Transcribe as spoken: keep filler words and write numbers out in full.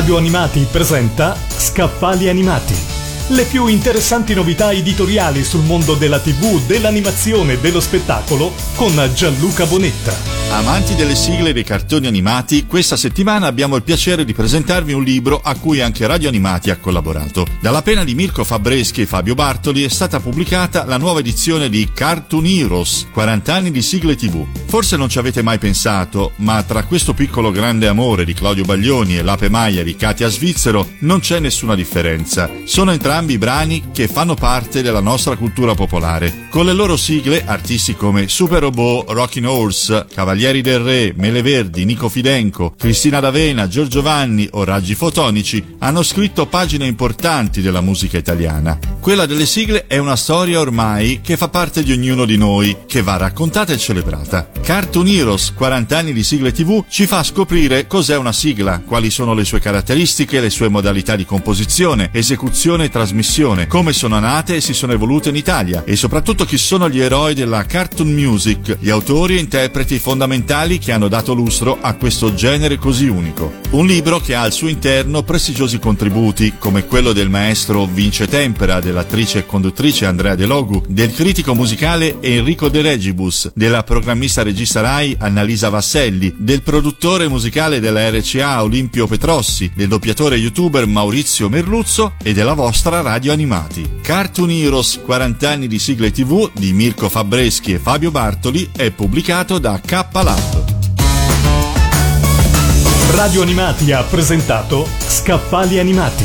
Radio Animati presenta Scaffali Animati, le più interessanti novità editoriali sul mondo della tivù, dell'animazione e dello spettacolo con Gianluca Bonetta. Amanti delle sigle dei cartoni animati, questa settimana abbiamo il piacere di presentarvi un libro a cui anche Radio Animati ha collaborato. Dalla penna di Mirko Fabreschi e Fabio Bartoli è stata pubblicata la nuova edizione di Cartoon Heroes, quaranta anni di sigle tivù. Forse non ci avete mai pensato, ma tra Questo piccolo grande amore di Claudio Baglioni e L'ape Maia di Katia Svizzero non c'è nessuna differenza. Sono entrambi brani che fanno parte della nostra cultura popolare. Con le loro sigle, artisti come Super Robo, Rockin' Horse, Cavalieri del Re, Meleverdi, Nico Fidenco, Cristina D'Avena, Giorgio Vanni o Raggi Fotonici hanno scritto pagine importanti della musica italiana. Quella delle sigle è una storia ormai che fa parte di ognuno di noi, che va raccontata e celebrata. Cartoon Heroes, quaranta anni di sigle tivù, ci fa scoprire cos'è una sigla, quali sono le sue caratteristiche, le sue modalità di composizione, esecuzione e trasmissione, come sono nate e si sono evolute in Italia e soprattutto chi sono gli eroi della cartoon music, gli autori e interpreti fondamentali che hanno dato lustro a questo genere così unico. Un libro che ha al suo interno prestigiosi contributi come quello del maestro Vince Tempera, dell'attrice e conduttrice Andrea De Logu, del critico musicale Enrico De Regibus, della programmista regista Rai Annalisa Vasselli, del produttore musicale della erre ci a Olimpio Petrossi, del doppiatore youtuber Maurizio Merluzzo e della vostra Radio Animati. Cartoon Heroes, quaranta anni di sigle tivù di Mirko Fabreschi e Fabio Bartoli è pubblicato da K-Lab. Radio Animati ha presentato Scaffali Animati,